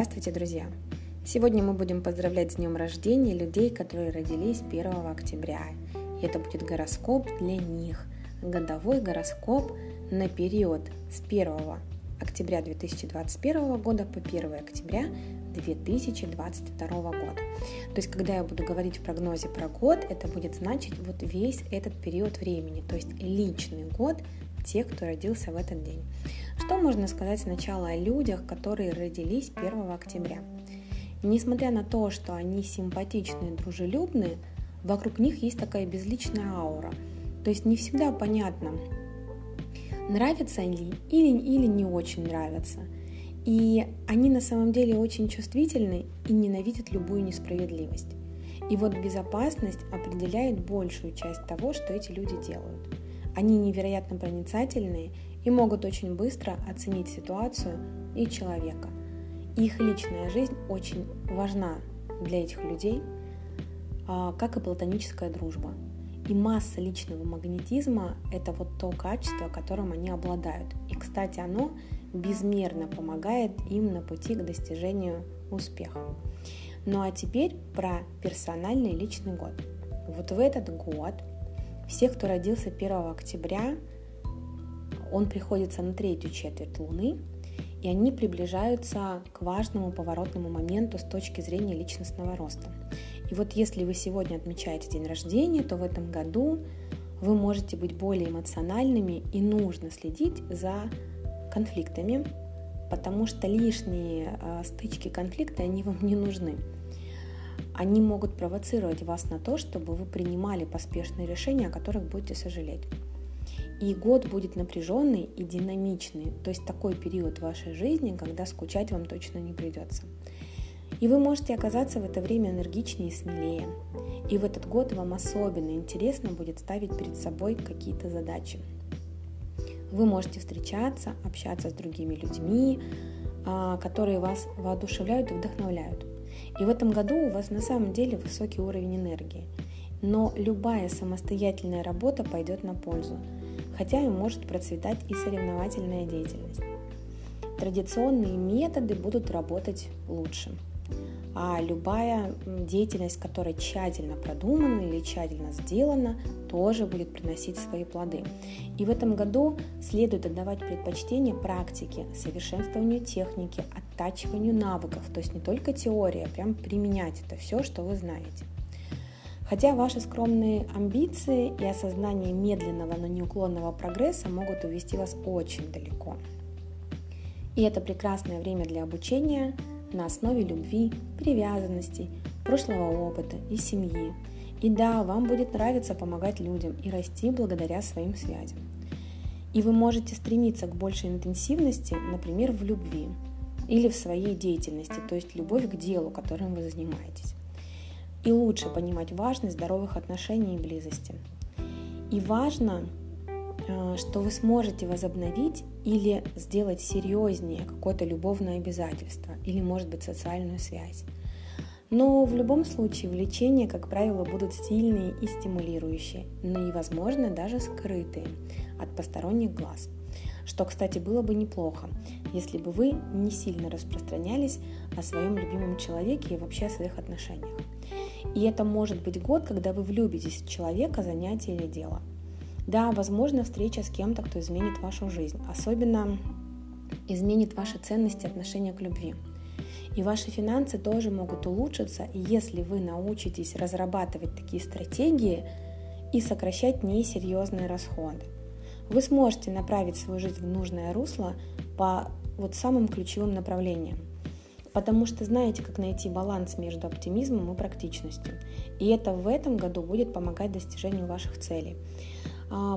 Здравствуйте, друзья! Сегодня мы будем поздравлять с днем рождения людей, которые родились 1 октября. И это будет гороскоп для них. Годовой гороскоп на период с 1 октября 2021 года по 1 октября 2022 года. То есть, когда я буду говорить в прогнозе про год, это будет значить вот весь этот период времени, то есть личный год тех, кто родился в этот день. Что можно сказать сначала о людях, которые родились 1 октября? Несмотря на то, что они симпатичные, дружелюбные, вокруг них есть такая безличная аура. То есть не всегда понятно, нравятся они или не очень нравятся. И они на самом деле очень чувствительны и ненавидят любую несправедливость. И вот безопасность определяет большую часть того, что эти люди делают. Они невероятно проницательные и могут очень быстро оценить ситуацию и человека. Их личная жизнь очень важна для этих людей, как и платоническая дружба. И масса личного магнетизма – это вот то качество, которым они обладают. И, кстати, оно безмерно помогает им на пути к достижению успеха. Ну а теперь про персональный личный год. Вот в этот год все, кто родился 1 октября, он приходится на третью четверть Луны, и они приближаются к важному поворотному моменту с точки зрения личностного роста. И вот если вы сегодня отмечаете день рождения, то в этом году вы можете быть более эмоциональными, и нужно следить за конфликтами, потому что лишние стычки, конфликты, они вам не нужны. Они могут провоцировать вас на то, чтобы вы принимали поспешные решения, о которых будете сожалеть. И год будет напряженный и динамичный, то есть такой период в вашей жизни, когда скучать вам точно не придется. И вы можете оказаться в это время энергичнее и смелее. И в этот год вам особенно интересно будет ставить перед собой какие-то задачи. Вы можете встречаться, общаться с другими людьми, которые вас воодушевляют и вдохновляют. И в этом году у вас на самом деле высокий уровень энергии. Но любая самостоятельная работа пойдет на пользу, хотя и может процветать и соревновательная деятельность. Традиционные методы будут работать лучше, а любая деятельность, которая тщательно продумана или тщательно сделана, тоже будет приносить свои плоды. И в этом году следует отдавать предпочтение практике, совершенствованию техники, оттачиванию навыков, то есть не только теория, а прям применять это все, что вы знаете. Хотя ваши скромные амбиции и осознание медленного, но неуклонного прогресса могут увести вас очень далеко. И это прекрасное время для обучения на основе любви, привязанностей, прошлого опыта и семьи. И да, вам будет нравиться помогать людям и расти благодаря своим связям. И вы можете стремиться к большей интенсивности, например, в любви или в своей деятельности, то есть любовь к делу, которым вы занимаетесь. И лучше понимать важность здоровых отношений и близости. И важно, что вы сможете возобновить или сделать серьезнее какое-то любовное обязательство или, может быть, социальную связь. Но в любом случае влечения, как правило, будут сильные и стимулирующие, но и, возможно, даже скрытые от посторонних глаз. Что, кстати, было бы неплохо, если бы вы не сильно распространялись о своем любимом человеке и вообще о своих отношениях. И это может быть год, когда вы влюбитесь в человека, занятие или дело. Да, возможно, встреча с кем-то, кто изменит вашу жизнь, особенно изменит ваши ценности и отношения к любви. И ваши финансы тоже могут улучшиться, если вы научитесь разрабатывать такие стратегии и сокращать несерьезные расходы. Вы сможете направить свою жизнь в нужное русло по вот самым ключевым направлениям. Потому что знаете, как найти баланс между оптимизмом и практичностью. И это в этом году будет помогать достижению ваших целей.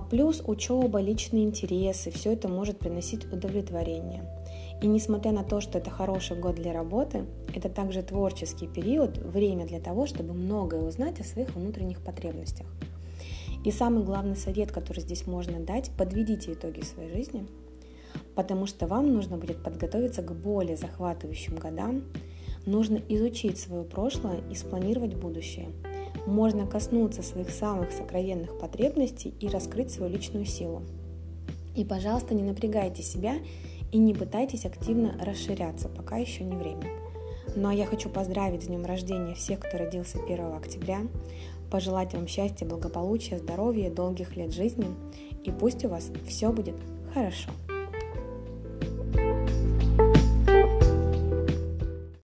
Плюс учеба, личные интересы, все это может приносить удовлетворение. И несмотря на то, что это хороший год для работы, это также творческий период, время для того, чтобы многое узнать о своих внутренних потребностях. И самый главный совет, который здесь можно дать – подведите итоги своей жизни, потому что вам нужно будет подготовиться к более захватывающим годам, нужно изучить свое прошлое и спланировать будущее. Можно коснуться своих самых сокровенных потребностей и раскрыть свою личную силу. И, пожалуйста, не напрягайте себя и не пытайтесь активно расширяться, пока еще не время. Ну а я хочу поздравить с днем рождения всех, кто родился 1 октября, пожелать вам счастья, благополучия, здоровья, долгих лет жизни, и пусть у вас все будет хорошо.